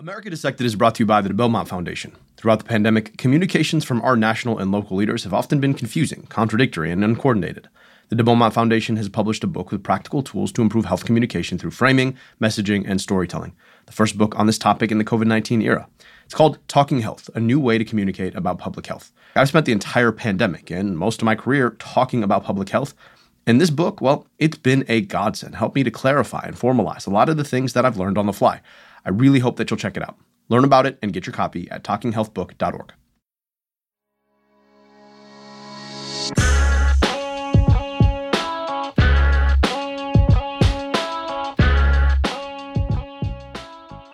America Dissected is brought to you by the De Beaumont Foundation. Throughout the pandemic, communications from our national and local leaders have often been confusing, contradictory, and uncoordinated. The De Beaumont Foundation has published a book with practical tools to improve health communication through framing, messaging, and storytelling, the first book on this topic in the COVID-19 era. It's called Talking Health, A New Way to Communicate About Public Health. I've spent the entire pandemic and most of my career talking about public health, and this book, well, it's been a godsend, helped me to clarify and formalize a lot of the things that I've learned on the fly. I really hope that you'll check it out. Learn about it and get your copy at TalkingHealthBook.org.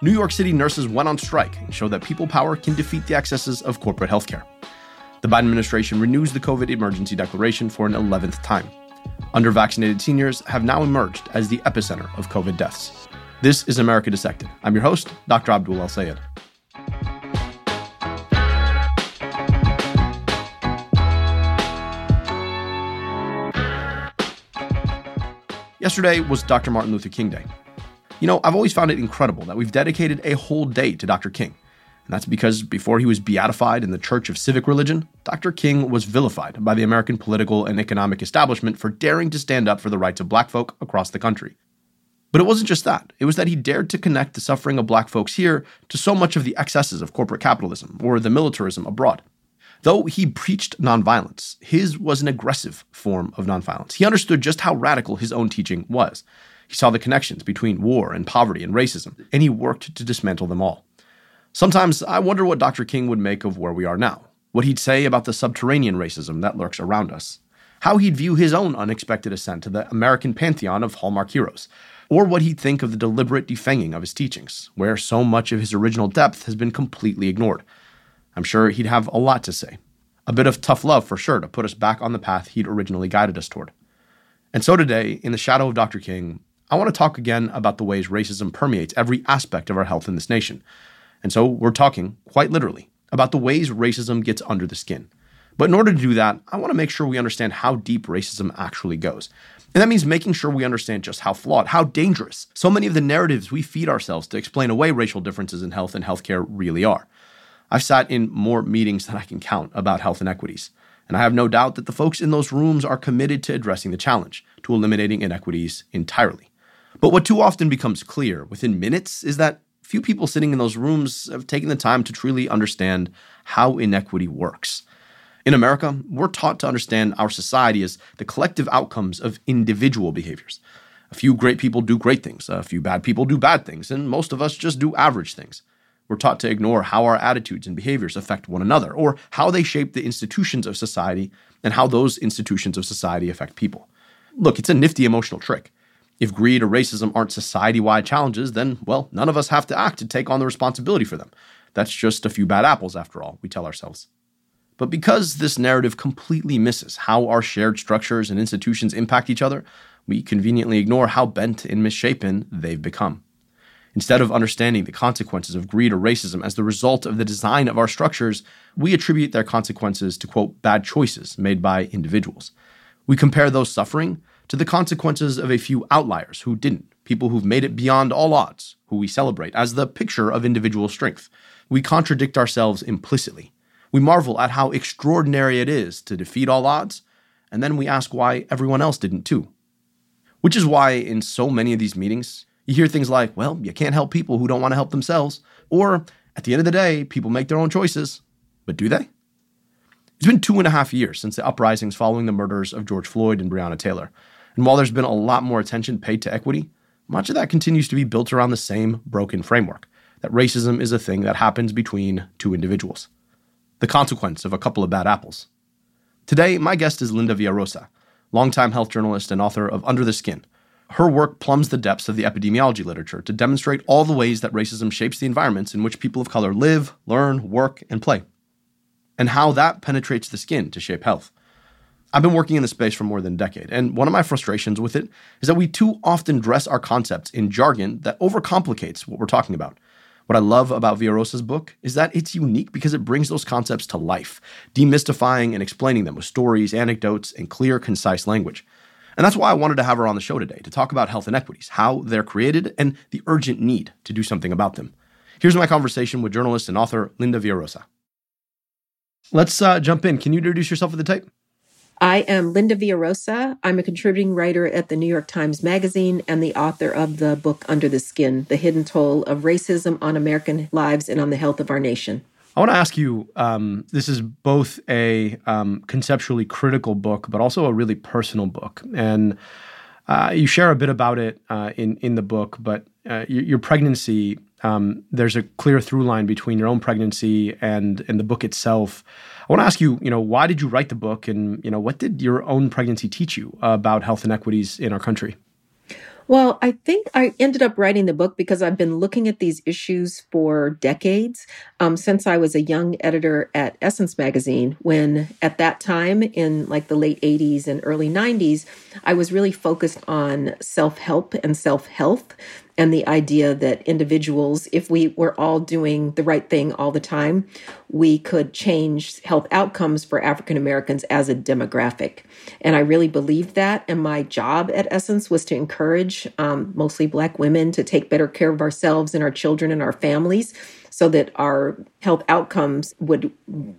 New York City nurses went on strike and showed that people power can defeat the excesses of corporate healthcare. The Biden administration renews the COVID emergency declaration for an 11th time. Undervaccinated seniors have now emerged as the epicenter of COVID deaths. This is America Dissected. I'm your host, Dr. Abdul El-Sayed. Yesterday was Dr. Martin Luther King Day. You know, I've always found it incredible that we've dedicated a whole day to Dr. King. And that's because before he was beatified in the Church of Civic Religion, Dr. King was vilified by the American political and economic establishment for daring to stand up for the rights of Black folk across the country. But it wasn't just that. It was that he dared to connect the suffering of Black folks here to so much of the excesses of corporate capitalism or the militarism abroad. Though he preached nonviolence, his was an aggressive form of nonviolence. He understood just how radical his own teaching was. He saw the connections between war and poverty and racism, and he worked to dismantle them all. Sometimes I wonder what Dr. King would make of where we are now, what he'd say about the subterranean racism that lurks around us, how he'd view his own unexpected ascent to the American pantheon of hallmark heroes, or what he'd think of the deliberate defanging of his teachings, where so much of his original depth has been completely ignored. I'm sure he'd have a lot to say. A bit of tough love, for sure, to put us back on the path he'd originally guided us toward. And so today, in the shadow of Dr. King, I want to talk again about the ways racism permeates every aspect of our health in this nation. And so we're talking, quite literally, about the ways racism gets under the skin. But in order to do that, I want to make sure we understand how deep racism actually goes. And that means making sure we understand just how flawed, how dangerous, so many of the narratives we feed ourselves to explain away racial differences in health and healthcare really are. I've sat in more meetings than I can count about health inequities. And I have no doubt that the folks in those rooms are committed to addressing the challenge, to eliminating inequities entirely. But what too often becomes clear within minutes is that few people sitting in those rooms have taken the time to truly understand how inequity works. In America, we're taught to understand our society as the collective outcomes of individual behaviors. A few great people do great things, a few bad people do bad things, and most of us just do average things. We're taught to ignore how our attitudes and behaviors affect one another, or how they shape the institutions of society and how those institutions of society affect people. Look, it's a nifty emotional trick. If greed or racism aren't society-wide challenges, then, well, none of us have to act to take on the responsibility for them. That's just a few bad apples, after all, we tell ourselves. But because this narrative completely misses how our shared structures and institutions impact each other, we conveniently ignore how bent and misshapen they've become. Instead of understanding the consequences of greed or racism as the result of the design of our structures, we attribute their consequences to, quote, bad choices made by individuals. We compare those suffering to the consequences of a few outliers who didn't, people who've made it beyond all odds, who we celebrate as the picture of individual strength. We contradict ourselves implicitly. We marvel at how extraordinary it is to defeat all odds, and then we ask why everyone else didn't too. Which is why in so many of these meetings, you hear things like, well, you can't help people who don't want to help themselves, or at the end of the day, people make their own choices. But do they? It's been 2.5 years since the uprisings following the murders of George Floyd and Breonna Taylor. And while there's been a lot more attention paid to equity, much of that continues to be built around the same broken framework, that racism is a thing that happens between two individuals, the consequence of a couple of bad apples. Today, my guest is Linda Villarosa, longtime health journalist and author of Under the Skin. Her work plumbs the depths of the epidemiology literature to demonstrate all the ways that racism shapes the environments in which people of color live, learn, work, and play, and how that penetrates the skin to shape health. I've been working in this space for more than a decade, and one of my frustrations with it is that we too often dress our concepts in jargon that overcomplicates what we're talking about. What I love about Villarosa's book is that it's unique because it brings those concepts to life, demystifying and explaining them with stories, anecdotes, and clear, concise language. And that's why I wanted to have her on the show today, to talk about health inequities, how they're created, and the urgent need to do something about them. Here's my conversation with journalist and author Linda Villarosa. Let's jump in. Can you introduce yourself at the type? I am Linda Villarosa. I'm a contributing writer at the New York Times Magazine and the author of the book Under the Skin, The Hidden Toll of Racism on American Lives and on the Health of Our Nation. I want to ask you, this is both a conceptually critical book, but also a really personal book. And you share a bit about it in the book, but your pregnancy, there's a clear through line between your own pregnancy and the book itself. I want to ask you, why did you write the book, and what did your own pregnancy teach you about health inequities in our country? Well, I think I ended up writing the book because I've been looking at these issues for decades, since I was a young editor at Essence magazine, when at that time in like the late 80s and early 90s, I was really focused on self-help and self-health and the idea that individuals, if we were all doing the right thing all the time, we could change health outcomes for African Americans as a demographic. And I really believed that. And my job at Essence was to encourage mostly Black women to take better care of ourselves and our children and our families, so that our health outcomes would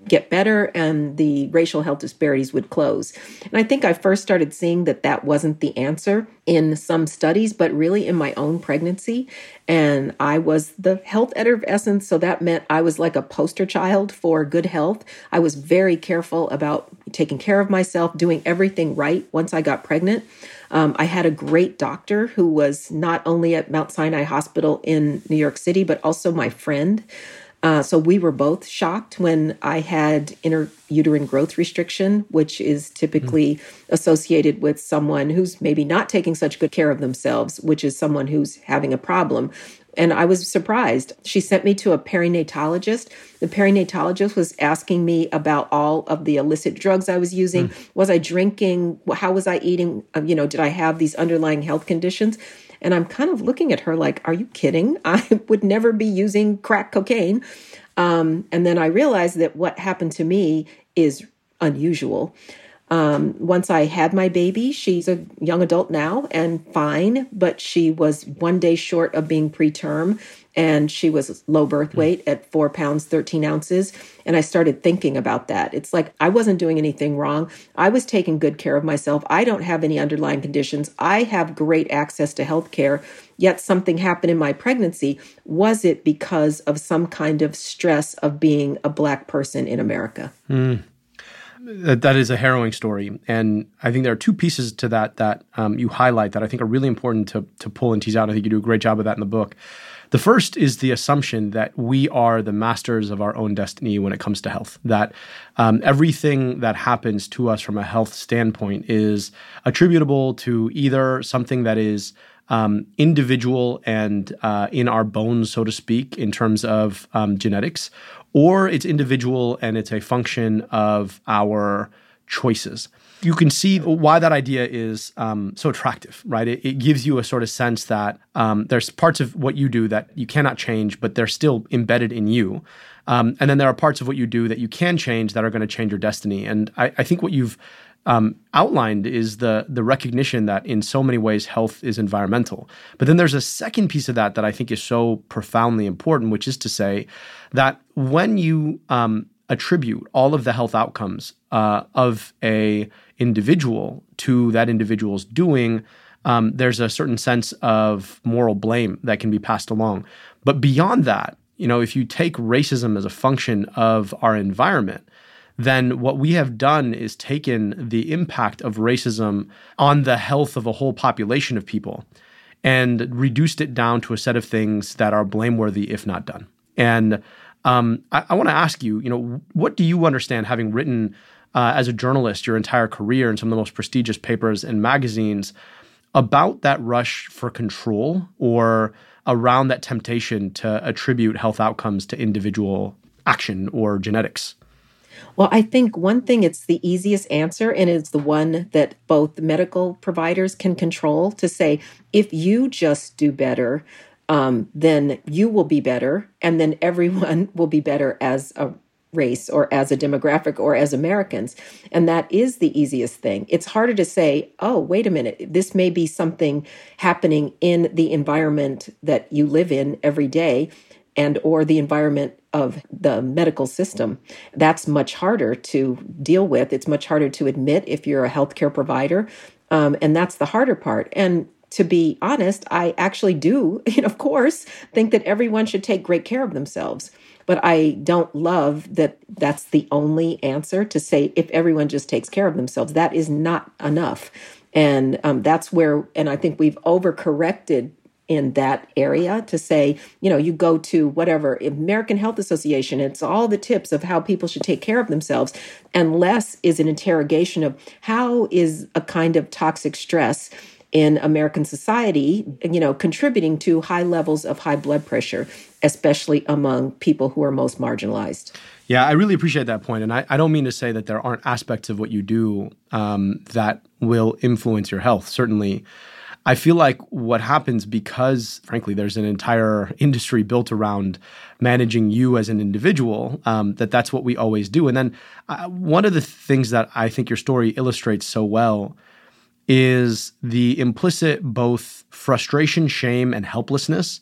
get better and the racial health disparities would close. And I think I first started seeing that that wasn't the answer in some studies, but really in my own pregnancy. And I was the health editor of Essence, so that meant I was like a poster child for good health. I was very careful about taking care of myself, doing everything right once I got pregnant. I had a great doctor who was not only at Mount Sinai Hospital in New York City, but also my friend. So we were both shocked when I had intrauterine growth restriction, which is typically associated with someone who's maybe not taking such good care of themselves, which is someone who's having a problem. And I was surprised. She sent me to a perinatologist. The perinatologist was asking me about all of the illicit drugs I was using. Was I drinking? How was I eating? Did I have these underlying health conditions? And I'm kind of looking at her like, are you kidding? I would never be using crack cocaine. And then I realized that what happened to me is unusual. Once I had my baby, she's a young adult now and fine, but she was 1 day short of being preterm, and she was low birth weight at 4 pounds, 13 ounces. And I started thinking about that. It's like, I wasn't doing anything wrong. I was taking good care of myself. I don't have any underlying conditions. I have great access to healthcare. Yet something happened in my pregnancy. Was it because of some kind of stress of being a Black person in America? That is a harrowing story. And I think there are two pieces to that that you highlight that I think are really important to pull and tease out. I think you do a great job of that in the book. The first is the assumption that we are the masters of our own destiny when it comes to health, that everything that happens to us from a health standpoint is attributable to either something that is individual and in our bones, so to speak, in terms of genetics, or it's individual and it's a function of our choices. You can see why that idea is so attractive, right? It gives you a sort of sense that there's parts of what you do that you cannot change, but they're still embedded in you. And then there are parts of what you do that you can change that are going to change your destiny. And I think what you've outlined is the recognition that in so many ways health is environmental. But then there's a second piece of that that I think is so profoundly important, which is to say that when you attribute all of the health outcomes of a individual to that individual's doing, there's a certain sense of moral blame that can be passed along. But beyond that, if you take racism as a function of our environment, then what we have done is taken the impact of racism on the health of a whole population of people and reduced it down to a set of things that are blameworthy if not done. And I want to ask you, what do you understand, having written as a journalist your entire career in some of the most prestigious papers and magazines, about that rush for control or around that temptation to attribute health outcomes to individual action or genetics? Well, I think one thing, it's the easiest answer, and it's the one that both medical providers can control, to say, if you just do better, then you will be better, and then everyone will be better as a race or as a demographic or as Americans. And that is the easiest thing. It's harder to say, oh, wait a minute, this may be something happening in the environment that you live in every day. and or the environment of the medical system. That's much harder to deal with. It's much harder to admit if you're a healthcare provider. And that's the harder part. And to be honest, I actually do, and of course, think that everyone should take great care of themselves. But I don't love that that's the only answer, to say if everyone just takes care of themselves. That is not enough. And that's where, and I think we've overcorrected in that area to say, you know, you go to whatever, American Health Association, it's all the tips of how people should take care of themselves, and less is an interrogation of how is a kind of toxic stress in American society, you know, contributing to high levels of high blood pressure, especially among people who are most marginalized. Yeah, I really appreciate that point. And I don't mean to say that there aren't aspects of what you do that will influence your health, certainly. I feel like what happens, because, frankly, there's an entire industry built around managing you as an individual, that's what we always do. And then one of the things that I think your story illustrates so well is the implicit both frustration, shame, and helplessness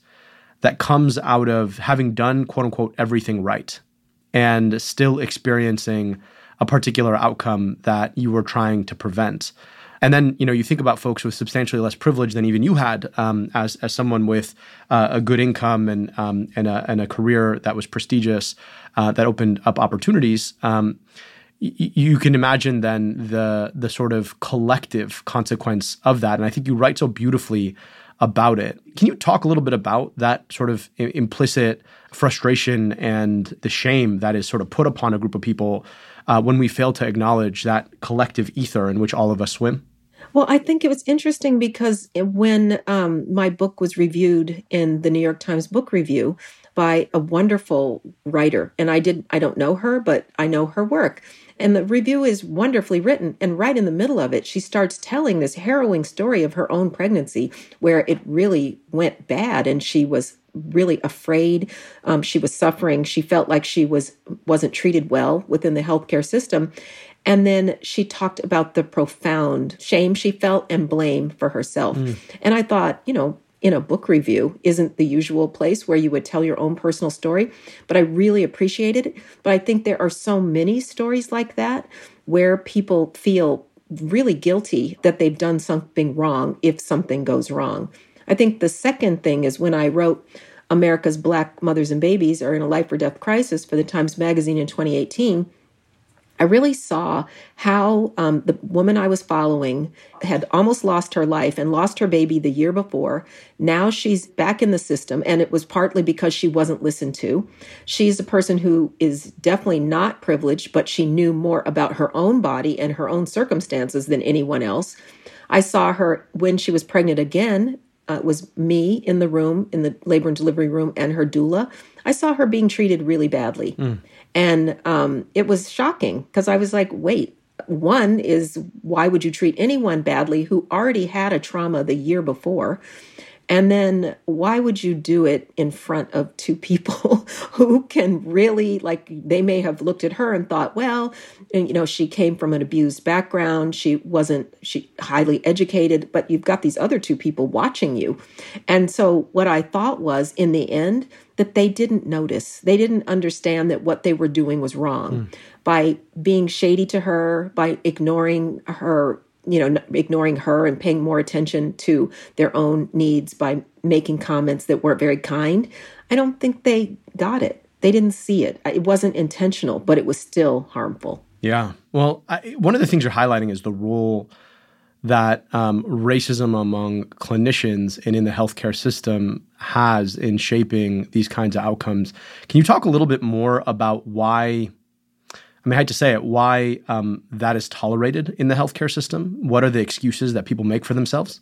that comes out of having done, quote unquote, everything right and still experiencing a particular outcome that you were trying to prevent. And then, you know, you think about folks with substantially less privilege than even you had as someone with a good income and a career that was prestigious, that opened up opportunities. You can imagine then the sort of collective consequence of that. And I think you write so beautifully about it. Can you talk a little bit about that sort of implicit frustration and the shame that is sort of put upon a group of people when we fail to acknowledge that collective ether in which all of us swim? Well, I think it was interesting because when my book was reviewed in the New York Times Book Review by a wonderful writer, and I don't know her, but I know her work. And the review is wonderfully written. And right in the middle of it, she starts telling this harrowing story of her own pregnancy where it really went bad and she was really afraid. She was suffering. She felt like she wasn't treated well within the healthcare system. And then she talked about the profound shame she felt and blame for herself. And I thought, you know, in a book review isn't the usual place where you would tell your own personal story, but I really appreciated it. But I think there are so many stories like that where people feel really guilty that they've done something wrong if something goes wrong. I think the second thing is when I wrote America's Black Mothers and Babies Are in a Life or Death Crisis for the Times Magazine in 2018, I really saw how the woman I was following had almost lost her life and lost her baby the year before. Now she's back in the system, and it was partly because she wasn't listened to. She's a person who is definitely not privileged, but she knew more about her own body and her own circumstances than anyone else. I saw her when she was pregnant again. It was me in the room, in the labor and delivery room, and her doula. I saw her being treated really badly. And it was shocking because I was like, wait, one is why would you treat anyone badly who already had a trauma the year before? And then why would you do it in front of two people who can really, like, they may have looked at her and thought, well, and, you know, she came from an abused background. She wasn't highly educated, but you've got these other two people watching you. And so what I thought was, in the end, that they didn't notice. They didn't understand that what they were doing was wrong. By being shady to her, by ignoring her, you know, ignoring her and paying more attention to their own needs by making comments that weren't very kind. I don't think they got it. They didn't see it. It wasn't intentional, but it was still harmful. Yeah. Well, one of the things you're highlighting is the role that racism among clinicians and in the healthcare system has in shaping these kinds of outcomes. Can you talk a little bit more about why? I mean, I hate to say it, why that is tolerated in the healthcare system? What are the excuses that people make for themselves?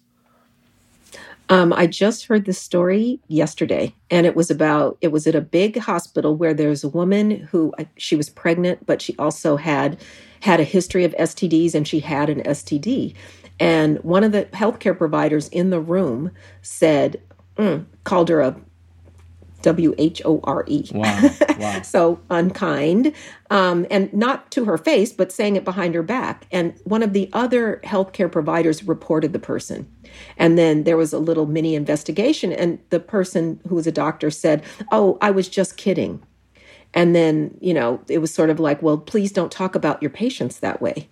I just heard this story yesterday, and it was at a big hospital where there's a woman who, she was pregnant, but she also had a history of STDs, and she had an STD. And one of the healthcare providers in the room said, called her a W-H-O-R-E. Wow. Wow. So unkind, and not to her face, but saying it behind her back. And one of the other healthcare providers reported the person. And then there was a little mini investigation, and the person who was a doctor said, "Oh, I was just kidding." And then, you know, it was sort of like, well, please don't talk about your patients that way.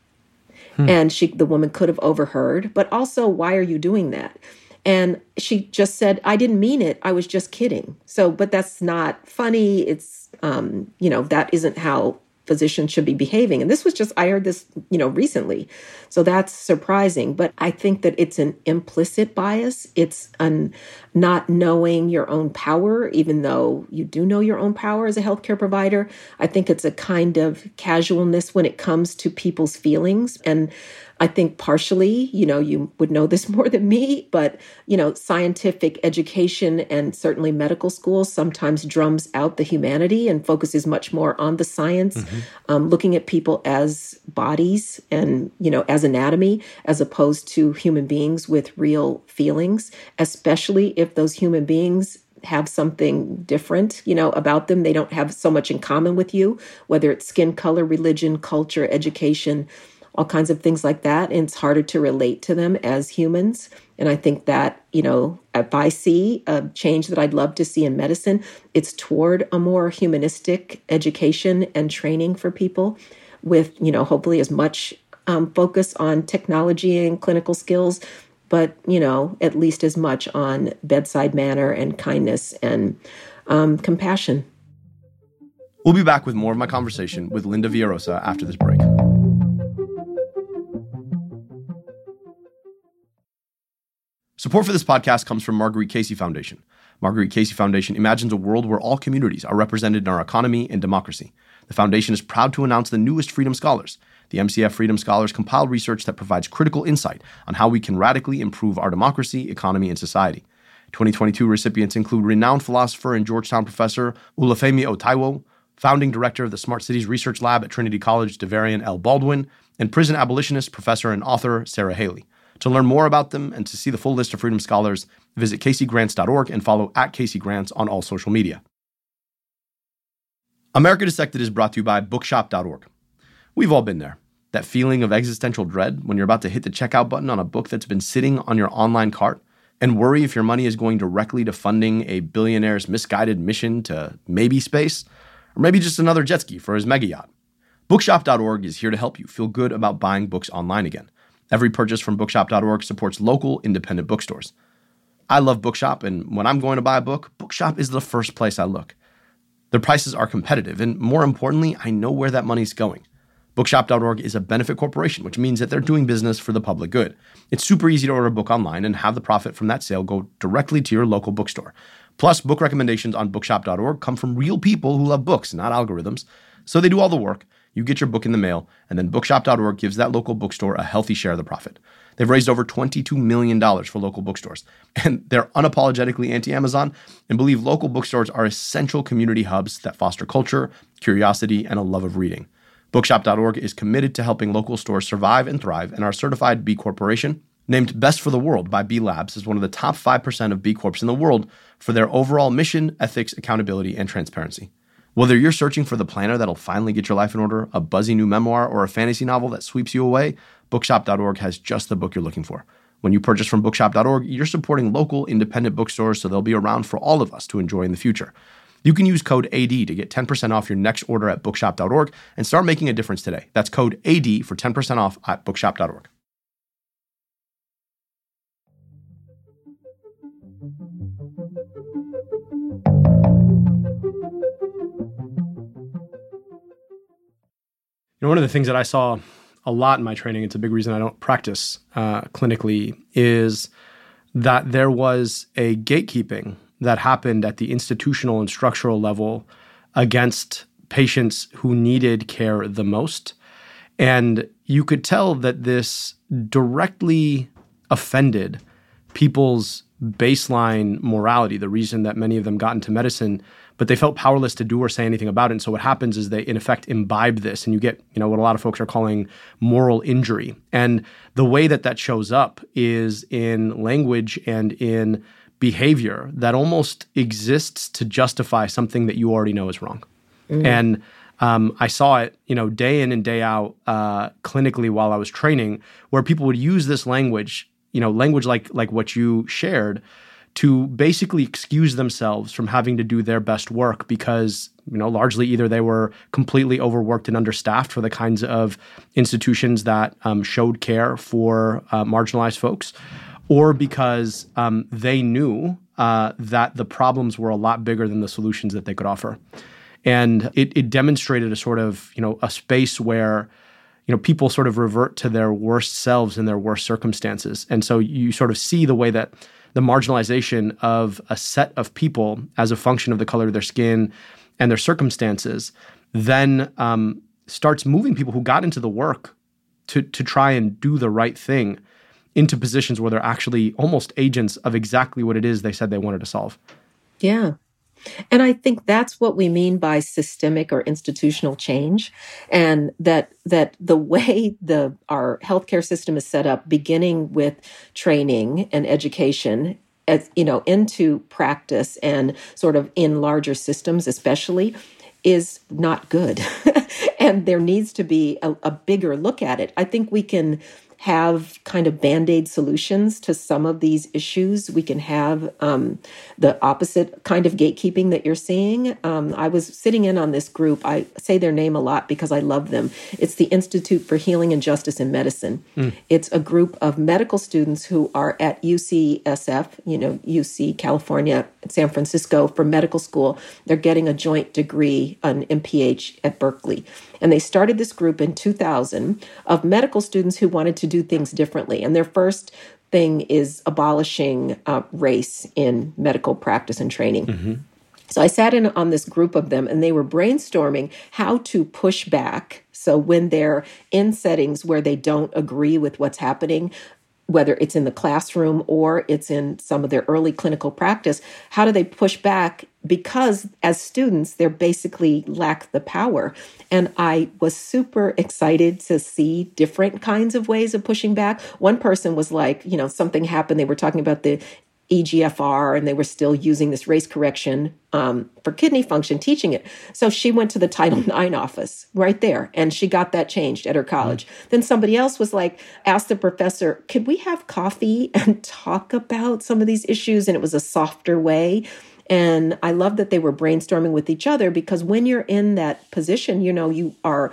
Hmm. And the woman could have overheard, but also, why are you doing that? And she just said, I didn't mean it. I was just kidding. So, but that's not funny. It's, you know, that isn't how physicians should be behaving. And this was just, I heard this, you know, recently. So that's surprising. But I think that it's an implicit bias. It's not knowing your own power, even though you do know your own power as a healthcare provider. I think it's a kind of casualness when it comes to people's feelings. And I think partially, you know, you would know this more than me, but, you know, scientific education and certainly medical school sometimes drums out the humanity and focuses much more on the science, looking at people as bodies and, you know, as anatomy, as opposed to human beings with real feelings, especially if those human beings have something different, you know, about them. They don't have so much in common with you, whether it's skin color, religion, culture, education, all kinds of things like that. And it's harder to relate to them as humans. And I think that, you know, if I see a change that I'd love to see in medicine, it's toward a more humanistic education and training for people with, you know, hopefully as much focus on technology and clinical skills, but, you know, at least as much on bedside manner and kindness and compassion. We'll be back with more of my conversation with Linda Villarosa after this break. Support for this podcast comes from Marguerite Casey Foundation. Marguerite Casey Foundation imagines a world where all communities are represented in our economy and democracy. The foundation is proud to announce the newest Freedom Scholars. The MCF Freedom Scholars compile research that provides critical insight on how we can radically improve our democracy, economy, and society. 2022 recipients include renowned philosopher and Georgetown professor Olufemi Otaiwo, founding director of the Smart Cities Research Lab at Trinity College DeVarian L. Baldwin, and prison abolitionist, professor, and author Sarah Haley. To learn more about them and to see the full list of Freedom Scholars, visit caseygrants.org and follow @CaseyGrants on all social media. America Dissected is brought to you by bookshop.org. We've all been there. That feeling of existential dread when you're about to hit the checkout button on a book that's been sitting on your online cart and worry if your money is going directly to funding a billionaire's misguided mission to maybe space or maybe just another jet ski for his mega yacht. Bookshop.org is here to help you feel good about buying books online again. Every purchase from bookshop.org supports local independent bookstores. I love Bookshop, and when I'm going to buy a book, Bookshop is the first place I look. Their prices are competitive, and more importantly, I know where that money's going. Bookshop.org is a benefit corporation, which means that they're doing business for the public good. It's super easy to order a book online and have the profit from that sale go directly to your local bookstore. Plus, book recommendations on bookshop.org come from real people who love books, not algorithms, so they do all the work. You get your book in the mail, and then bookshop.org gives that local bookstore a healthy share of the profit. They've raised over $22 million for local bookstores, and they're unapologetically anti-Amazon and believe local bookstores are essential community hubs that foster culture, curiosity, and a love of reading. Bookshop.org is committed to helping local stores survive and thrive, and our certified B Corporation, named Best for the World by B Labs, is one of the top 5% of B Corps in the world for their overall mission, ethics, accountability, and transparency. Whether you're searching for the planner that'll finally get your life in order, a buzzy new memoir, or a fantasy novel that sweeps you away, Bookshop.org has just the book you're looking for. When you purchase from Bookshop.org, you're supporting local independent bookstores so they'll be around for all of us to enjoy in the future. You can use code AD to get 10% off your next order at Bookshop.org and start making a difference today. That's code AD for 10% off at Bookshop.org. You know, one of the things that I saw a lot in my training, it's a big reason I don't practice clinically, is that there was a gatekeeping that happened at the institutional and structural level against patients who needed care the most. And you could tell that this directly offended people's baseline morality, the reason that many of them got into medicine, but they felt powerless to do or say anything about it. And so what happens is they, in effect, imbibe this, and you get, you know, what a lot of folks are calling moral injury. And the way that that shows up is in language and in behavior that almost exists to justify something that you already know is wrong. Mm. And I saw it, day in and day out clinically while I was training, where people would use this language, language like what you shared, to basically excuse themselves from having to do their best work because, largely either they were completely overworked and understaffed for the kinds of institutions that showed care for marginalized folks, or because they knew that the problems were a lot bigger than the solutions that they could offer. And it demonstrated a sort of, a space where people sort of revert to their worst selves in their worst circumstances. And so you sort of see the way that the marginalization of a set of people as a function of the color of their skin and their circumstances then starts moving people who got into the work to try and do the right thing into positions where they're actually almost agents of exactly what it is they said they wanted to solve. Yeah. And I think that's what we mean by systemic or institutional change, and that the way our healthcare system is set up, beginning with training and education, as into practice and sort of in larger systems, especially, is not good, and there needs to be a bigger look at it. I think we can have kind of Band-Aid solutions to some of these issues. We can have the opposite kind of gatekeeping that you're seeing. I was sitting in on this group. I say their name a lot because I love them. It's the Institute for Healing and Justice in Medicine. Mm. It's a group of medical students who are at UCSF, UC, California, San Francisco for medical school. They're getting a joint degree, an MPH at Berkeley. And they started this group in 2000 of medical students who wanted to do things differently. And their first thing is abolishing race in medical practice and training. Mm-hmm. So I sat in on this group of them, and they were brainstorming how to push back. So when they're in settings where they don't agree with what's happening, whether it's in the classroom or it's in some of their early clinical practice, how do they push back? Because as students, they're basically lack the power. And I was super excited to see different kinds of ways of pushing back. One person was like, something happened. They were talking about the EGFR, and they were still using this race correction for kidney function, teaching it. So she went to the Title IX office right there, and she got that changed at her college. Mm-hmm. Then somebody else was asked the professor, could we have coffee and talk about some of these issues? And it was a softer way. And I love that they were brainstorming with each other, because when you're in that position, you are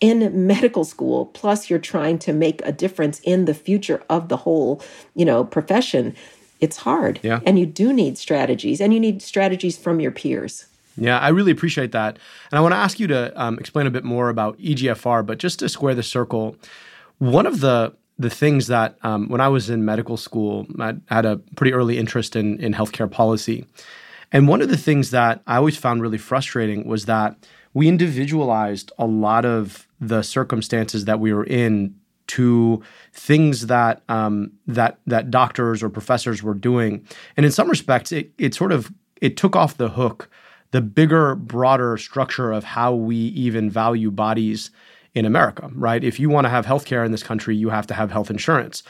in medical school, plus you're trying to make a difference in the future of the whole, profession. It's hard. Yeah. And you do need strategies, and you need strategies from your peers. Yeah, I really appreciate that. And I want to ask you to explain a bit more about EGFR, but just to square the circle, one of the things that when I was in medical school, I had a pretty early interest in healthcare policy. And one of the things that I always found really frustrating was that we individualized a lot of the circumstances that we were in to things that that doctors or professors were doing, and in some respects, it took off the hook the bigger, broader structure of how we even value bodies in America. Right? If you want to have healthcare in this country, you have to have health insurance,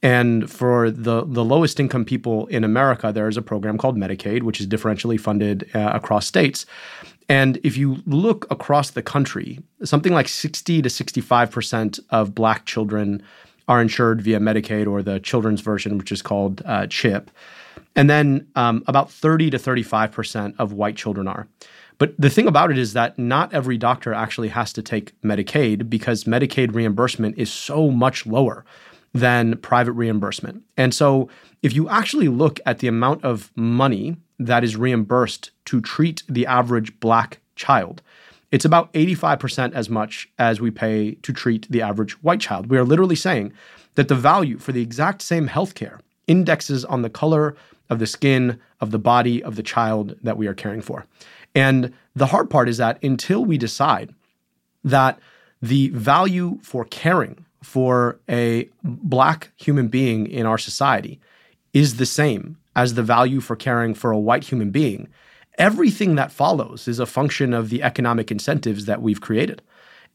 and for the lowest income people in America, there is a program called Medicaid, which is differentially funded across states. And if you look across the country, something like 60 to 65% of Black children are insured via Medicaid, or the children's version, which is called CHIP. And then about 30 to 35% of white children are. But the thing about it is that not every doctor actually has to take Medicaid, because Medicaid reimbursement is so much lower than private reimbursement. And so if you actually look at the amount of money that is reimbursed to treat the average Black child, it's about 85% as much as we pay to treat the average white child. We are literally saying that the value for the exact same healthcare indexes on the color of the skin, of the body, of the child that we are caring for. And the hard part is that until we decide that the value for caring for a Black human being in our society is the same as the value for caring for a white human being, everything that follows is a function of the economic incentives that we've created.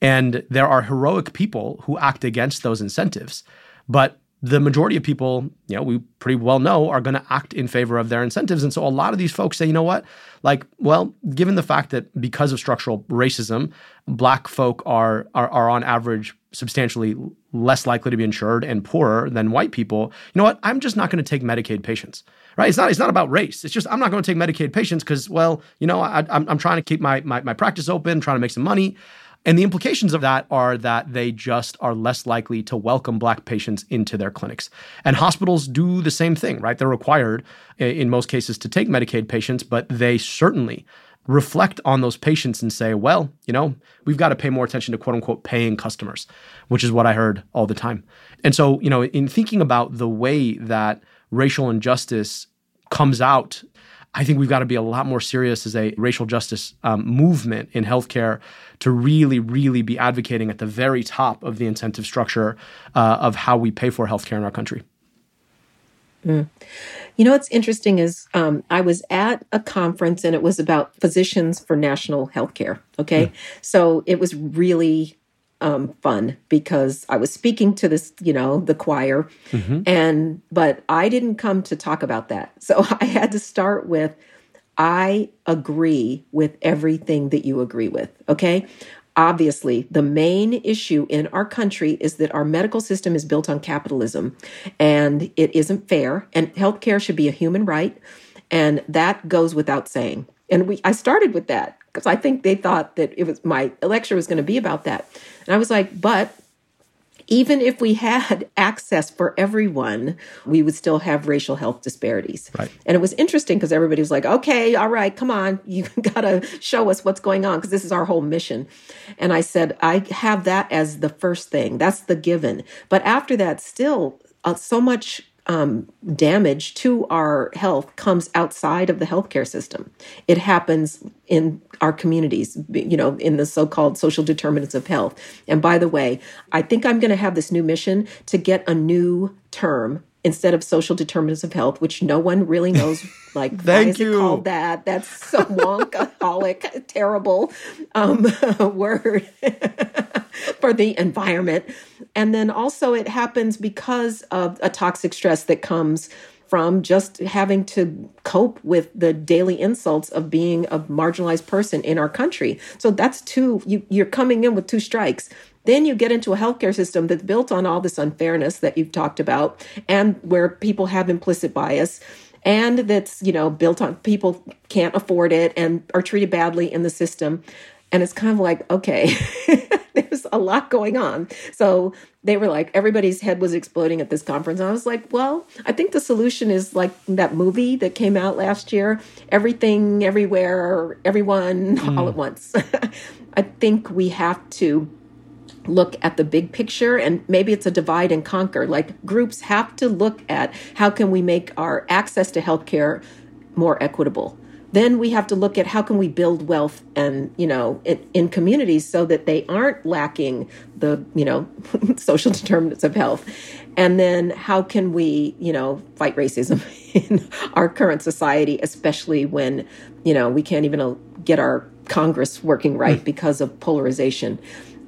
And there are heroic people who act against those incentives, but the majority of people, you know, we pretty well know are going to act in favor of their incentives. And so a lot of these folks say, you know what, like, well, given the fact that because of structural racism, Black folk are on average substantially less likely to be insured and poorer than white people, you know what, I'm just not going to take Medicaid patients, right? It's not about race. It's just, I'm not going to take Medicaid patients because, well, you know, I'm trying to keep my practice open, trying to make some money. And the implications of that are that they just are less likely to welcome Black patients into their clinics. And hospitals do the same thing, right? They're required in most cases to take Medicaid patients, but they certainly reflect on those patients and say, well, you know, we've got to pay more attention to quote unquote paying customers, which is what I heard all the time. And so, you know, in thinking about the way that racial injustice comes out, I think we've got to be a lot more serious as a racial justice movement in healthcare to really, really be advocating at the very top of the incentive structure of how we pay for healthcare in our country. Mm. You know, what's interesting is I was at a conference and it was about Physicians for National Healthcare. Okay. Mm. So it was really fun because I was speaking to this, you know, the choir, mm-hmm. but I didn't come to talk about that. So I had to start with, I agree with everything that you agree with. Okay. Obviously, the main issue in our country is that our medical system is built on capitalism and it isn't fair, and healthcare should be a human right. And that goes without saying. And I started with that because I think they thought that it was my lecture was going to be about that. And I was like, but even if we had access for everyone, we would still have racial health disparities. Right. And it was interesting because everybody was like, okay, all right, come on, you got to show us what's going on because this is our whole mission. And I said, I have that as the first thing. That's the given. But after that, still so much damage to our health comes outside of the healthcare system. It happens in our communities, you know, in the so-called social determinants of health. And by the way, I think I'm going to have this new mission to get a new term instead of social determinants of health, which no one really knows, like, why is it called that? That's so wonkaholic, terrible word for the environment. And then also it happens because of a toxic stress that comes from just having to cope with the daily insults of being a marginalized person in our country. So that's you're coming in with two strikes. Then you get into a healthcare system that's built on all this unfairness that you've talked about and where people have implicit bias and that's, you know, built on people can't afford it and are treated badly in the system. And it's kind of like, okay, there's a lot going on. So they were like, everybody's head was exploding at this conference. And I was like, well, I think the solution is like that movie that came out last year, Everything, Everywhere, Everyone, All at Once. I think we have to look at the big picture, and maybe it's a divide and conquer. Like, groups have to look at how can we make our access to healthcare more equitable. Then we have to look at how can we build wealth and, you know, in communities so that they aren't lacking the, you know, social determinants of health. And then how can we, you know, fight racism in our current society, especially when, you know, we can't even get our Congress working right because of polarization.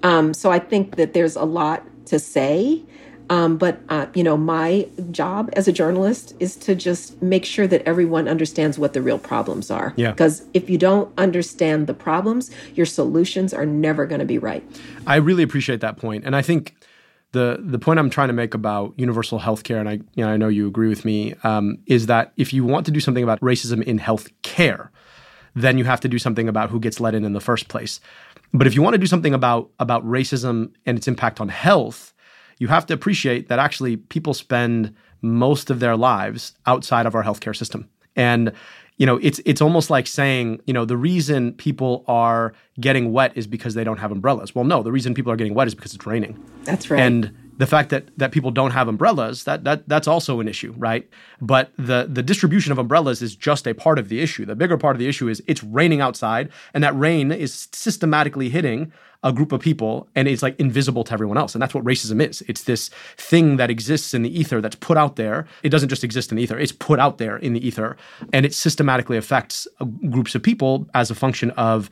So I think that there's a lot to say. But you know, my job as a journalist is to just make sure that everyone understands what the real problems are. Yeah. Because if you don't understand the problems, your solutions are never going to be right. I really appreciate that point. And I think the point I'm trying to make about universal healthcare, and I know you agree with me, is that if you want to do something about racism in healthcare, then you have to do something about who gets let in the first place. But if you want to do something about racism and its impact on health, you have to appreciate that actually people spend most of their lives outside of our healthcare system. And, you know, it's almost like saying, you know, the reason people are getting wet is because they don't have umbrellas. Well, no, the reason people are getting wet is because it's raining. That's right. And the fact that people don't have umbrellas, that's also an issue, right? But the distribution of umbrellas is just a part of the issue. The bigger part of the issue is it's raining outside, and that rain is systematically hitting a group of people, and it's like invisible to everyone else. And that's what racism is. It's this thing that exists in the ether that's put out there. It doesn't just exist in the ether. It's put out there in the ether. And it systematically affects groups of people as a function of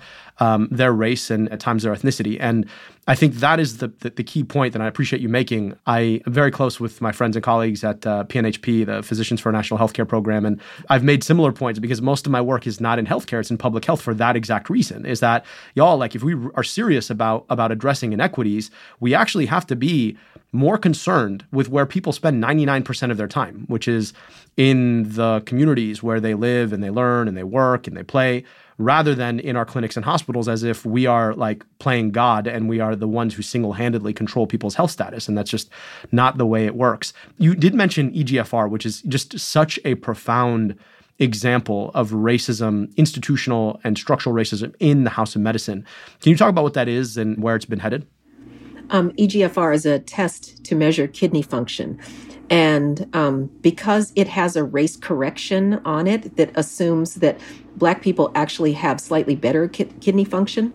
their race and at times their ethnicity. And I think that is the key point that I appreciate you making. I am very close with my friends and colleagues at PNHP, the Physicians for National Healthcare Program. And I've made similar points because most of my work is not in healthcare. It's in public health for that exact reason, is that y'all, like, if we are serious about addressing inequities, we actually have to be more concerned with where people spend 99% of their time, which is in the communities where they live and they learn and they work and they play, rather than in our clinics and hospitals, as if we are like playing God and we are the ones who single-handedly control people's health status. And that's just not the way it works. You did mention EGFR, which is just such a profound example of racism, institutional and structural racism in the House of Medicine. Can you talk about what that is and where it's been headed? EGFR is a test to measure kidney function. And because it has a race correction on it that assumes that Black people actually have slightly better kidney function,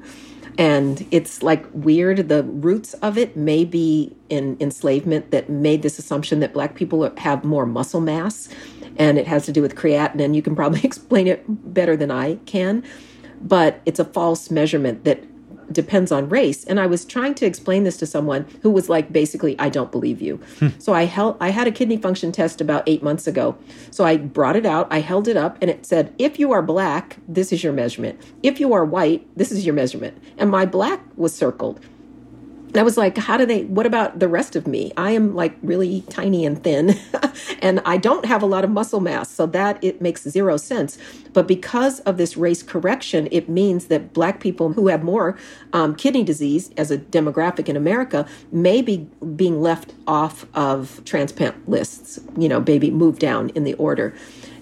and it's like weird, the roots of it may be in enslavement that made this assumption that Black people have more muscle mass, and it has to do with creatinine. You can probably explain it better than I can, but it's a false measurement that depends on race. And I was trying to explain this to someone who was like, basically, I don't believe you. So I had a kidney function test about 8 months ago. So I brought it out, I held it up, and it said, if you are Black, this is your measurement. If you are white, this is your measurement. And my Black was circled. And I was like, what about the rest of me? I am like really tiny and thin, and I don't have a lot of muscle mass. So it makes zero sense. But because of this race correction, it means that Black people who have more kidney disease as a demographic in America may be being left off of transplant lists, maybe moved down in the order.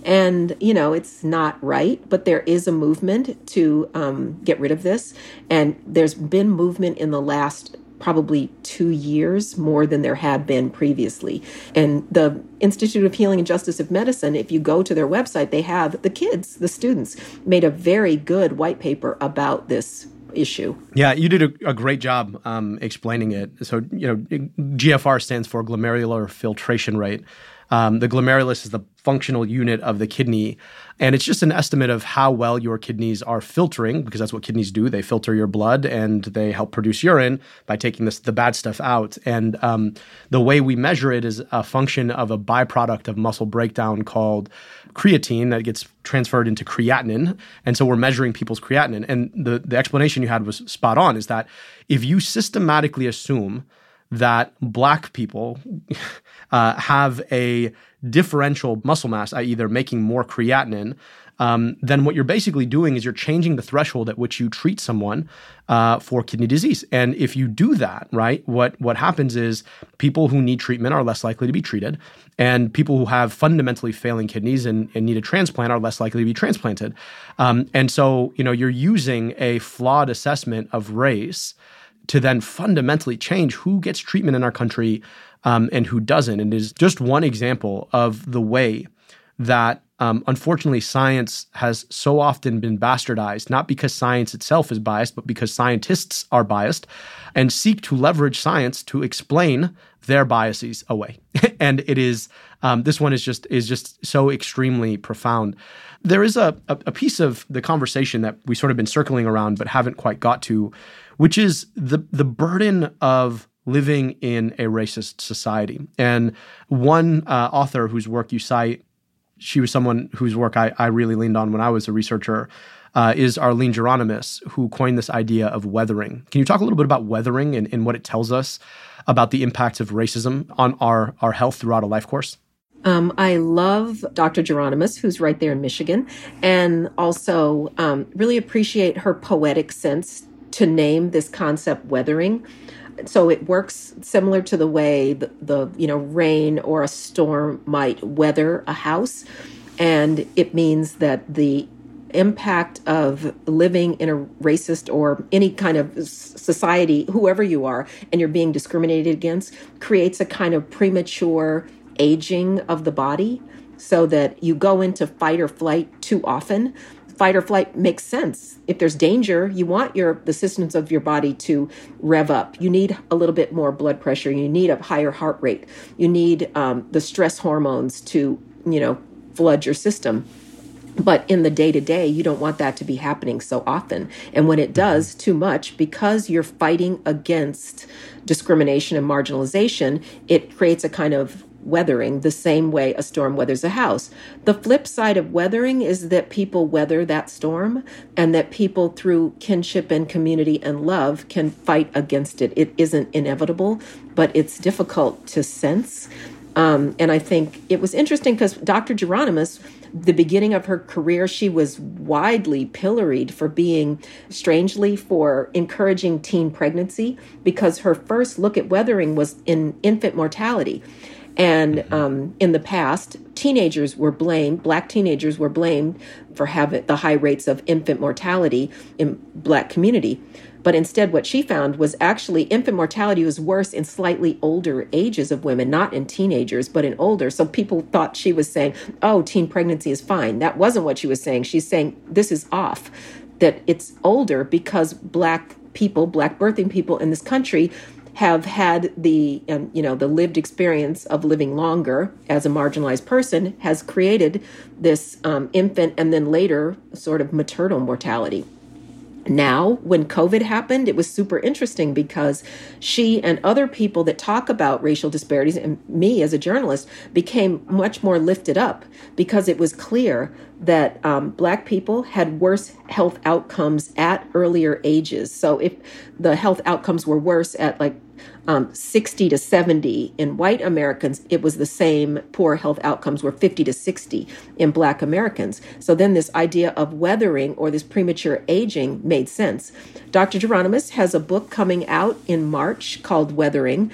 And, it's not right, but there is a movement to get rid of this. And there's been movement in the last probably 2 years more than there had been previously. And the Institute for Healing and Justice in Medicine, if you go to their website, they have the students made a very good white paper about this issue. Yeah, you did a great job explaining it. So, GFR stands for glomerular filtration rate. The glomerulus is the functional unit of the kidney, and it's just an estimate of how well your kidneys are filtering, because that's what kidneys do. They filter your blood, and they help produce urine by taking the bad stuff out. And the way we measure it is a function of a byproduct of muscle breakdown called creatine that gets transferred into creatinine. And so we're measuring people's creatinine. And the explanation you had was spot on, is that if you systematically assume that Black people have a differential muscle mass, i.e. they're making more creatinine, then what you're basically doing is you're changing the threshold at which you treat someone for kidney disease. And if you do that, right, what happens is people who need treatment are less likely to be treated, and people who have fundamentally failing kidneys and need a transplant are less likely to be transplanted. And so, you're using a flawed assessment of race to then fundamentally change who gets treatment in our country and who doesn't. And it is just one example of the way that, unfortunately, science has so often been bastardized, not because science itself is biased, but because scientists are biased and seek to leverage science to explain their biases away. And it is, this one is just so extremely profound. There is a piece of the conversation that we sort of been circling around but haven't quite got to, which is the burden of living in a racist society. And one author whose work you cite, she was someone whose work I really leaned on when I was a researcher, is Arlene Geronimus, who coined this idea of weathering. Can you talk a little bit about weathering and what it tells us about the impacts of racism on our health throughout a life course? I love Dr. Geronimus, who's right there in Michigan, and also really appreciate her poetic sense to name this concept weathering. So it works similar to the way the rain or a storm might weather a house. And it means that the impact of living in a racist or any kind of society, whoever you are, and you're being discriminated against, creates a kind of premature aging of the body so that you go into fight or flight too often. fight or flight makes sense. If there's danger, you want the systems of your body to rev up. You need a little bit more blood pressure. You need a higher heart rate. You need the stress hormones to, flood your system. But in the day-to-day, you don't want that to be happening so often. And when it does too much, because you're fighting against discrimination and marginalization, it creates a kind of weathering the same way a storm weathers a house. The flip side of weathering is that people weather that storm and that people through kinship and community and love can fight against it. It isn't inevitable, but it's difficult to sense. And I think it was interesting because Dr. Geronimus, the beginning of her career, she was widely pilloried for encouraging teen pregnancy because her first look at weathering was in infant mortality. And in the past, Black teenagers were blamed for having the high rates of infant mortality in Black community. But instead, what she found was actually infant mortality was worse in slightly older ages of women, not in teenagers, but in older. So people thought she was saying, oh, teen pregnancy is fine. That wasn't what she was saying. She's saying this is off, that it's older because Black birthing people in this country have had the lived experience of living longer as a marginalized person has created this infant and then later sort of maternal mortality. Now, when COVID happened, it was super interesting because she and other people that talk about racial disparities, and me as a journalist, became much more lifted up because it was clear that Black people had worse health outcomes at earlier ages. So if the health outcomes were worse at 60 to 70 in white Americans, it was the same. Poor health outcomes were 50 to 60 in Black Americans. So then this idea of weathering or this premature aging made sense. Dr. Geronimus has a book coming out in March called Weathering.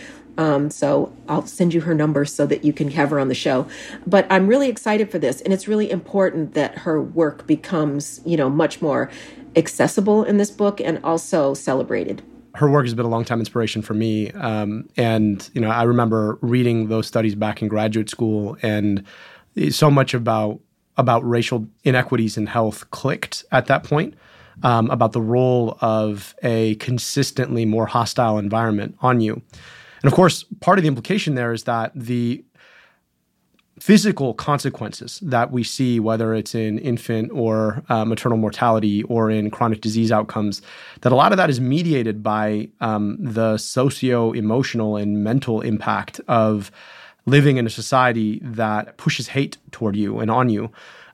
So I'll send you her number so that you can have her on the show. But I'm really excited for this. And it's really important that her work becomes, much more accessible in this book and also celebrated. Her work has been a long-time inspiration for me. And I remember reading those studies back in graduate school, and so much about racial inequities in health clicked at that point. About the role of a consistently more hostile environment on you. And of course, part of the implication there is that the physical consequences that we see, whether it's in infant or maternal mortality or in chronic disease outcomes, that a lot of that is mediated by the socio-emotional and mental impact of living in a society that pushes hate toward you and on you.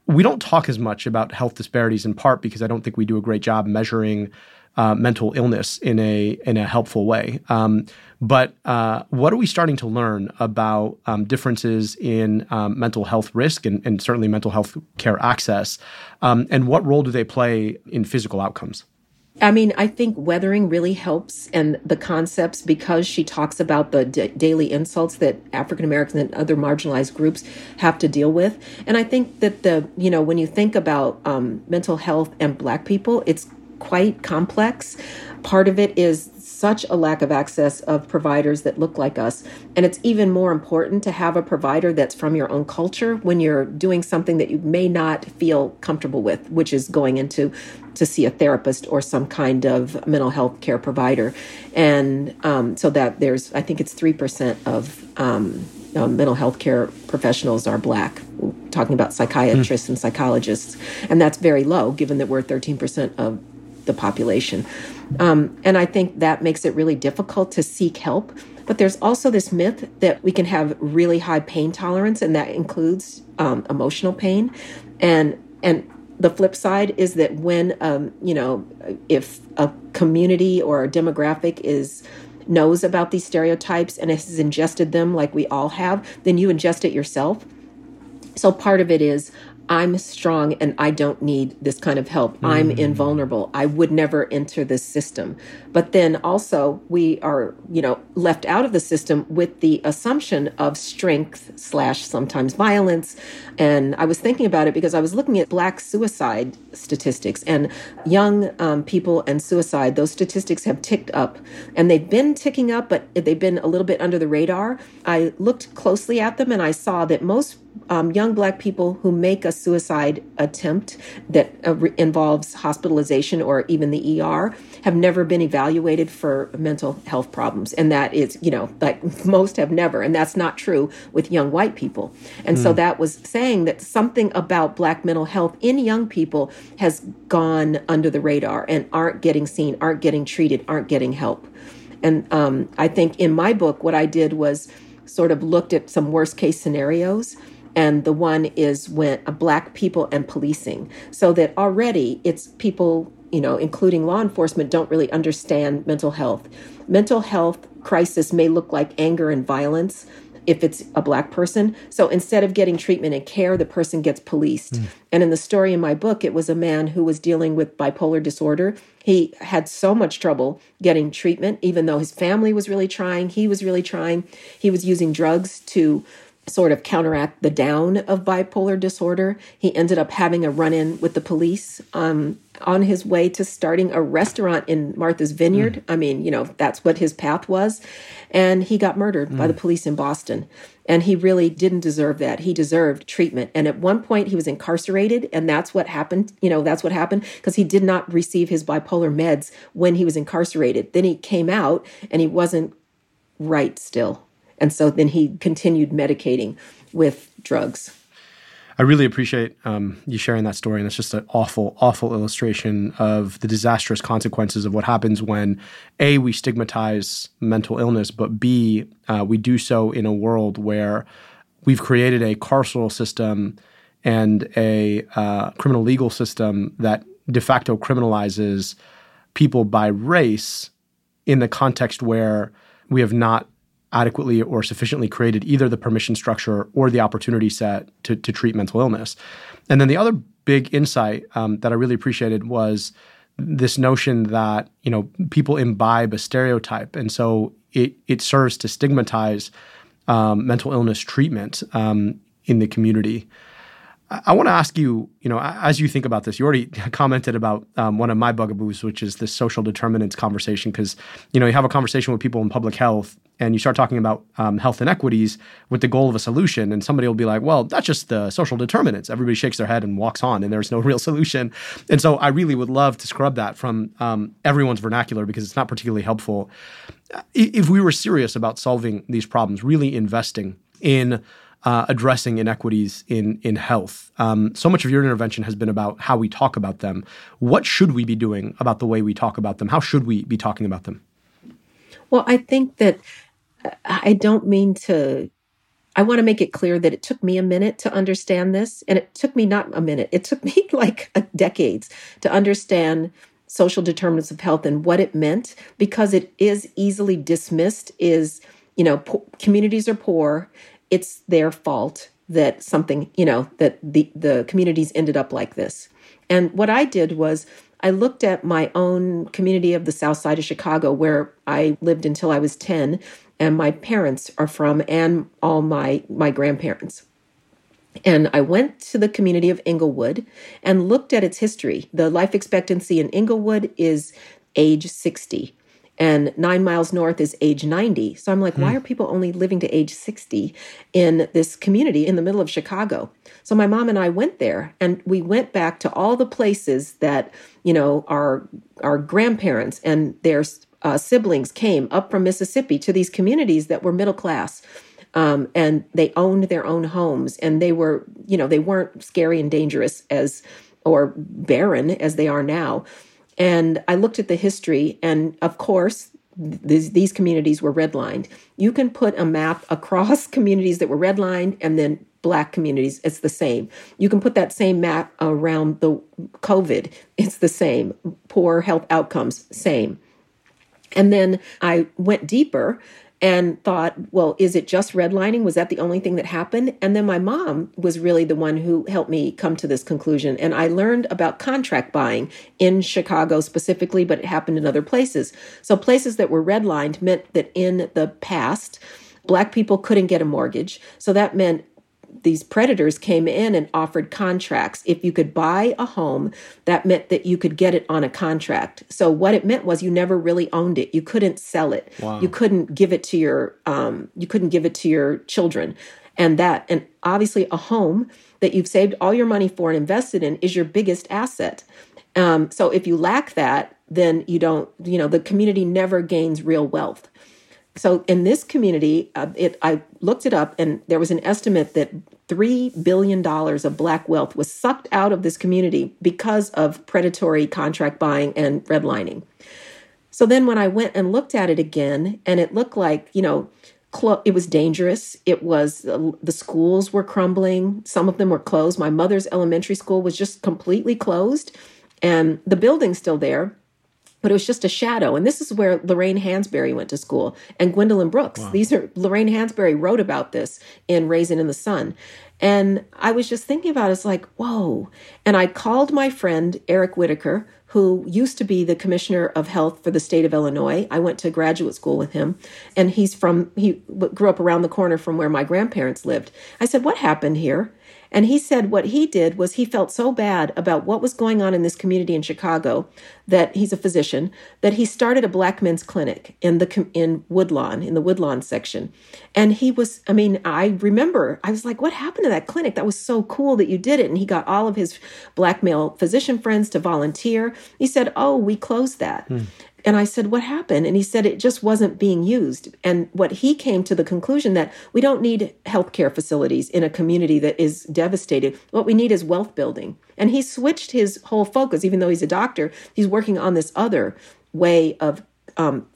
We don't talk as much about health disparities, in part because I don't think we do a great job measuring mental illness in a helpful way. But what are we starting to learn about differences in mental health risk and certainly mental health care access? And what role do they play in physical outcomes? I think weathering really helps, and the concepts, because she talks about the daily insults that African Americans and other marginalized groups have to deal with. And I think that when you think about mental health and Black people, it's quite complex. Part of it is such a lack of access of providers that look like us. And it's even more important to have a provider that's from your own culture when you're doing something that you may not feel comfortable with, which is going to see a therapist or some kind of mental health care provider. And so that there's, I think it's 3% of mental health care professionals are Black. We're talking about psychiatrists and psychologists. And that's very low, given that we're 13% of the population. And I think that makes it really difficult to seek help. But there's also this myth that we can have really high pain tolerance, and that includes emotional pain. And the flip side is that when, if a community or a demographic knows about these stereotypes and has ingested them like we all have, then you ingest it yourself. So part of it is, I'm strong and I don't need this kind of help. Mm-hmm. I'm invulnerable. I would never enter this system. But then also we are, left out of the system with the assumption of strength / sometimes violence. And I was thinking about it because I was looking at Black suicide statistics and young people and suicide. Those statistics have ticked up, and they've been ticking up, but they've been a little bit under the radar. I looked closely at them and I saw that most young Black people who make a suicide attempt that involves hospitalization or even the ER have never been evaluated for mental health problems. And that is, you know, like most have never. And that's not true with young white people. And so that was saying that something about Black mental health in young people has gone under the radar and aren't getting seen, aren't getting treated, aren't getting help. And I think in my book, what I did was sort of looked at some worst case scenarios. And the one is when Black people and policing, so that already it's people, you know, including law enforcement, don't really understand mental health. Mental health crisis may look like anger and violence if it's a Black person. So instead of getting treatment and care, the person gets policed. And in the story in my book, it was a man who was dealing with bipolar disorder. He had so much trouble getting treatment, even though his family was really trying. He was really trying. He was using drugs to sort of counteract the down of bipolar disorder. He ended up having a run-in with the police on his way to starting a restaurant in Martha's Vineyard. I mean, you know, that's what his path was. And he got murdered by the police in Boston. And he really didn't deserve that. He deserved treatment. And at one point he was incarcerated, and that's what happened. You know, that's what happened because he did not receive his bipolar meds when he was incarcerated. Then he came out and he wasn't right still. And so then he continued medicating with drugs. I really appreciate you sharing that story. And it's just an awful, awful illustration of the disastrous consequences of what happens when, A, we stigmatize mental illness, but B, we do so in a world where we've created a carceral system and a criminal legal system that de facto criminalizes people by race in the context where we have not adequately or sufficiently created either the permission structure or the opportunity set to treat mental illness. And then the other big insight that I really appreciated was this notion that, you know, people imbibe a stereotype. And so it serves to stigmatize mental illness treatment in the community. I want to ask you, you know, as you think about this, you already commented about one of my bugaboos, which is this social determinants conversation, because, you know, you have a conversation with people in public health and you start talking about health inequities with the goal of a solution. And somebody will be like, well, that's just the social determinants. Everybody shakes their head and walks on and there's no real solution. And so I really would love to scrub that from everyone's vernacular because it's not particularly helpful. If we were serious about solving these problems, really investing in addressing inequities in health. So much of your intervention has been about how we talk about them. What should we be doing about the way we talk about them? How should we be talking about them? Well, I think that I want to make it clear that it took me a minute to understand this. And it took me not a minute. It took me like decades to understand social determinants of health and what it meant, because it is easily dismissed. Is, you know, communities are poor. It's their fault that something, you know, that the communities ended up like this. And what I did was I looked at my own community of the South Side of Chicago, where I lived until I was 10, and my parents are from, and all my grandparents. And I went to the community of Inglewood and looked at its history. The life expectancy in Inglewood is age 60. And 9 miles north is age 90. So I'm like, why are people only living to age 60 in this community in the middle of Chicago? So my mom and I went there, and we went back to all the places that, you know, our grandparents and their siblings came up from Mississippi to these communities that were middle class. And they owned their own homes, and they were, you know, they weren't scary and dangerous as, or barren as they are now. And I looked at the history, and of course, these communities were redlined. You can put a map across communities that were redlined and then Black communities, it's the same. You can put that same map around the COVID, it's the same. Poor health outcomes, same. And then I went deeper and thought, well, is it just redlining? Was that the only thing that happened? And then my mom was really the one who helped me come to this conclusion. And I learned about contract buying in Chicago specifically, but it happened in other places. So places that were redlined meant that in the past, Black people couldn't get a mortgage. So that meant these predators came in and offered contracts. If you could buy a home, that meant that you could get it on a contract. So what it meant was you never really owned it. You couldn't sell it. Wow. You couldn't give it to your children. And obviously a home that you've saved all your money for and invested in is your biggest asset. So if you lack that, then you don't, you know, the community never gains real wealth. So in this community, I looked it up, and there was an estimate that $3 billion of Black wealth was sucked out of this community because of predatory contract buying and redlining. So then when I went and looked at it again, and it looked like, you know, it was dangerous. It was, the schools were crumbling. Some of them were closed. My mother's elementary school was just completely closed, and the building's still there, but it was just a shadow. And this is where Lorraine Hansberry went to school, and Gwendolyn Brooks. Wow. Lorraine Hansberry wrote about this in Raisin in the Sun. And I was just thinking about it. It's like, whoa. And I called my friend, Eric Whitaker, who used to be the commissioner of health for the state of Illinois. I went to graduate school with him, and he grew up around the corner from where my grandparents lived. I said, what happened here? And he said what he did was he felt so bad about what was going on in this community in Chicago that he's a physician, that he started a Black men's clinic in the Woodlawn section. And he was, I mean, I remember, I was like, what happened to that clinic? That was so cool that you did it. And he got all of his Black male physician friends to volunteer. He said, oh, we closed that. And I said, what happened? And he said, it just wasn't being used. And what he came to the conclusion that we don't need healthcare facilities in a community that is devastated. What we need is wealth building. And he switched his whole focus. Even though he's a doctor, he's working on this other way of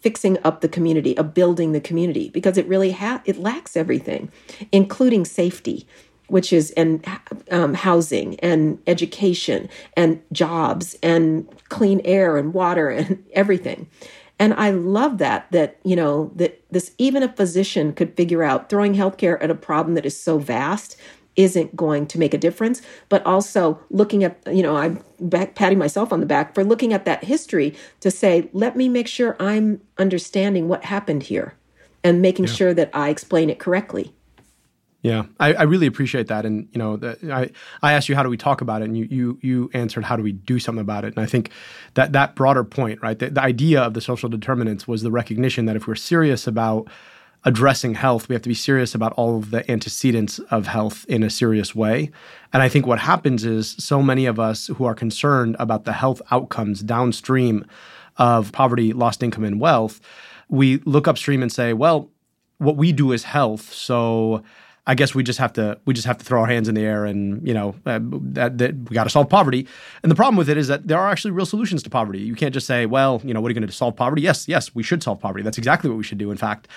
fixing up the community, of building the community, because it really it lacks everything, including safety, which is housing and education and jobs and clean air and water and everything. And I love that, you know, that this, even a physician could figure out throwing healthcare at a problem that is so vast isn't going to make a difference. But also looking at, you know, I'm patting myself on the back for looking at that history to say, let me make sure I'm understanding what happened here and making sure that I explain it correctly. Yeah, I really appreciate that. And, you know, I asked you, how do we talk about it? And you answered, how do we do something about it? And I think that broader point, right, the idea of the social determinants was the recognition that if we're serious about addressing health, we have to be serious about all of the antecedents of health in a serious way. And I think what happens is so many of us who are concerned about the health outcomes downstream of poverty, lost income, and wealth, we look upstream and say, well, what we do is health, so I guess we just have to throw our hands in the air and, you know, that we got to solve poverty. And the problem with it is that there are actually real solutions to poverty. You can't just say, well, you know, what are you going to solve poverty? Yes, we should solve poverty. That's exactly what we should do, in fact.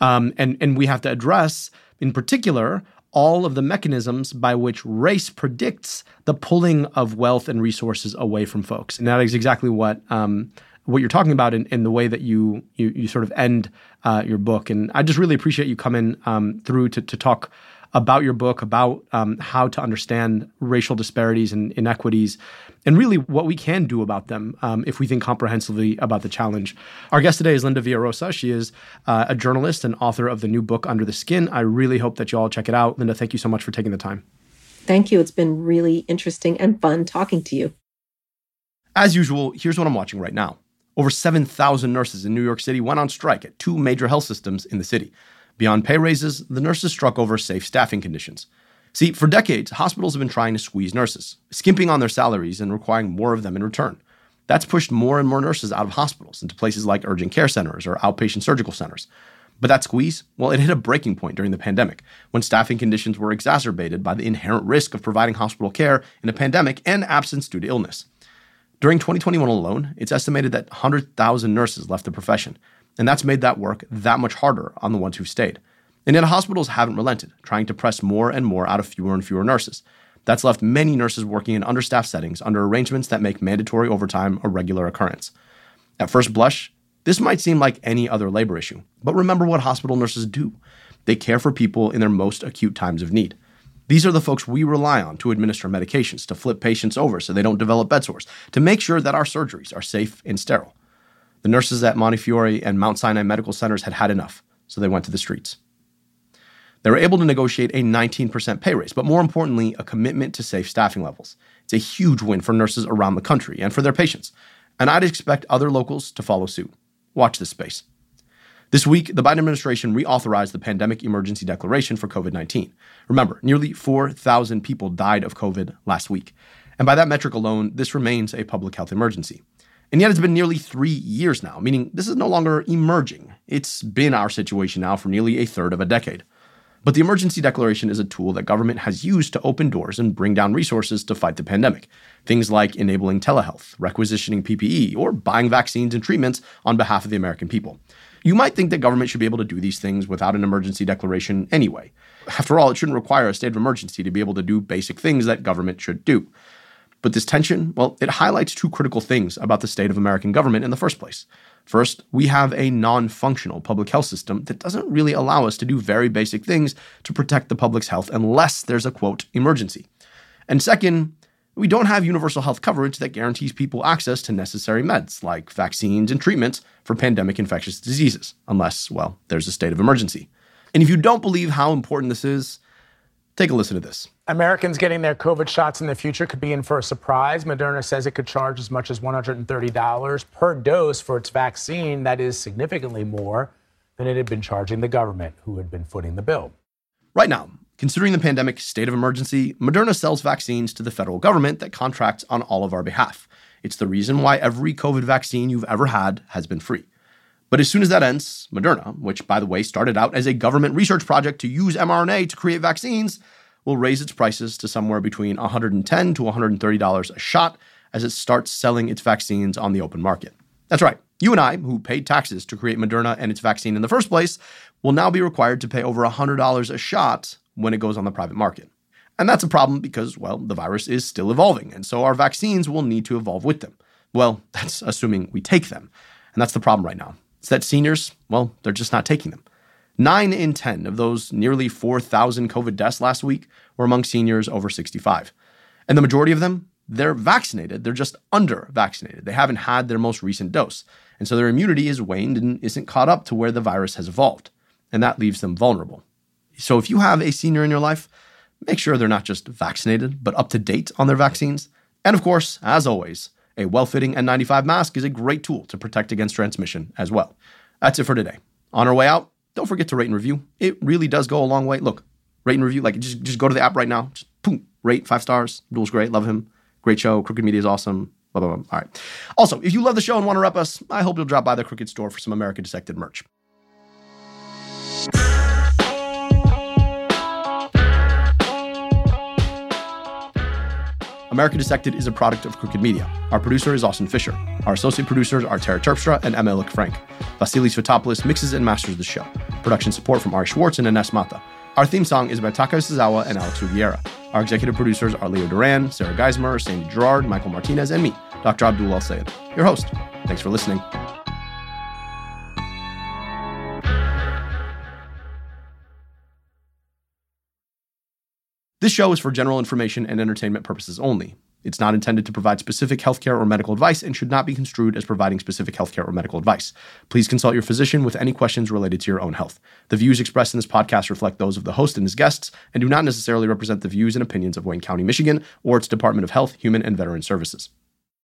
And we have to address, in particular, all of the mechanisms by which race predicts the pulling of wealth and resources away from folks. And that is exactly what you're talking about in the way that you sort of end your book. And I just really appreciate you coming through to talk about your book, about how to understand racial disparities and inequities, and really what we can do about them if we think comprehensively about the challenge. Our guest today is Linda Villarosa. She is a journalist and author of the new book, Under the Skin. I really hope that you all check it out. Linda, thank you so much for taking the time. Thank you. It's been really interesting and fun talking to you. As usual, here's what I'm watching right now. Over 7,000 nurses in New York City went on strike at two major health systems in the city. Beyond pay raises, the nurses struck over safe staffing conditions. See, for decades, hospitals have been trying to squeeze nurses, skimping on their salaries and requiring more of them in return. That's pushed more and more nurses out of hospitals into places like urgent care centers or outpatient surgical centers. But that squeeze, well, it hit a breaking point during the pandemic, when staffing conditions were exacerbated by the inherent risk of providing hospital care in a pandemic and absence due to illness. During 2021 alone, it's estimated that 100,000 nurses left the profession, and that's made that work that much harder on the ones who stayed. And yet hospitals haven't relented, trying to press more and more out of fewer and fewer nurses. That's left many nurses working in understaffed settings under arrangements that make mandatory overtime a regular occurrence. At first blush, this might seem like any other labor issue, but remember what hospital nurses do. They care for people in their most acute times of need. These are the folks we rely on to administer medications, to flip patients over so they don't develop bed sores, to make sure that our surgeries are safe and sterile. The nurses at Montefiore and Mount Sinai medical centers had enough, so they went to the streets. They were able to negotiate a 19% pay raise, but more importantly, a commitment to safe staffing levels. It's a huge win for nurses around the country and for their patients, and I'd expect other locals to follow suit. Watch this space. This week, the Biden administration reauthorized the pandemic emergency declaration for COVID-19. Remember, nearly 4,000 people died of COVID last week. And by that metric alone, this remains a public health emergency. And yet it's been nearly 3 years now, meaning this is no longer emerging. It's been our situation now for nearly a third of a decade. But the emergency declaration is a tool that government has used to open doors and bring down resources to fight the pandemic. Things like enabling telehealth, requisitioning PPE, or buying vaccines and treatments on behalf of the American people. You might think that government should be able to do these things without an emergency declaration anyway. After all, it shouldn't require a state of emergency to be able to do basic things that government should do. But this tension, well, it highlights two critical things about the state of American government in the first place. First, we have a non-functional public health system that doesn't really allow us to do very basic things to protect the public's health unless there's a, quote, emergency. And second, we don't have universal health coverage that guarantees people access to necessary meds like vaccines and treatments for pandemic infectious diseases, unless, well, there's a state of emergency. And if you don't believe how important this is, take a listen to this. Americans getting their COVID shots in the future could be in for a surprise. Moderna says it could charge as much as $130 per dose for its vaccine. That is significantly more than it had been charging the government, who had been footing the bill. Right now, considering the pandemic state of emergency, Moderna sells vaccines to the federal government that contracts on all of our behalf. It's the reason why every COVID vaccine you've ever had has been free. But as soon as that ends, Moderna, which, by the way, started out as a government research project to use mRNA to create vaccines, will raise its prices to somewhere between $110 to $130 a shot as it starts selling its vaccines on the open market. That's right. You and I, who paid taxes to create Moderna and its vaccine in the first place, will now be required to pay over $100 a shot when it goes on the private market. And that's a problem because, well, the virus is still evolving, and so our vaccines will need to evolve with them. Well, that's assuming we take them. And that's the problem right now. It's that seniors, well, they're just not taking them. 9 in 10 of those nearly 4,000 COVID deaths last week were among seniors over 65. And the majority of them, they're vaccinated. They're just under-vaccinated. They haven't had their most recent dose. And so their immunity is waned and isn't caught up to where the virus has evolved. And that leaves them vulnerable. So if you have a senior in your life, make sure they're not just vaccinated, but up to date on their vaccines. And of course, as always, a well-fitting N95 mask is a great tool to protect against transmission as well. That's it for today. On our way out, don't forget to rate and review. It really does go a long way. Look, rate and review, like just go to the app right now. Just boom, rate 5 stars. Abdul's great, love him. Great show, Crooked Media is awesome, blah, blah, blah. All right. Also, if you love the show and want to rep us, I hope you'll drop by the Crooked store for some America Dissected merch. America Dissected is a product of Crooked Media. Our producer is Austin Fisher. Our associate producers are Tara Terpstra and Emma Lick-Frank. Vasilis Fotopoulos mixes and masters the show. Production support from Ari Schwartz and Ines Mata. Our theme song is by Taka Suzawa and Alex Riviera. Our executive producers are Leo Duran, Sarah Geismer, Sandy Gerard, Michael Martinez, and me, Dr. Abdul El-Sayed, your host. Thanks for listening. This show is for general information and entertainment purposes only. It's not intended to provide specific healthcare or medical advice and should not be construed as providing specific healthcare or medical advice. Please consult your physician with any questions related to your own health. The views expressed in this podcast reflect those of the host and his guests and do not necessarily represent the views and opinions of Wayne County, Michigan, or its Department of Health, Human, and Veteran Services.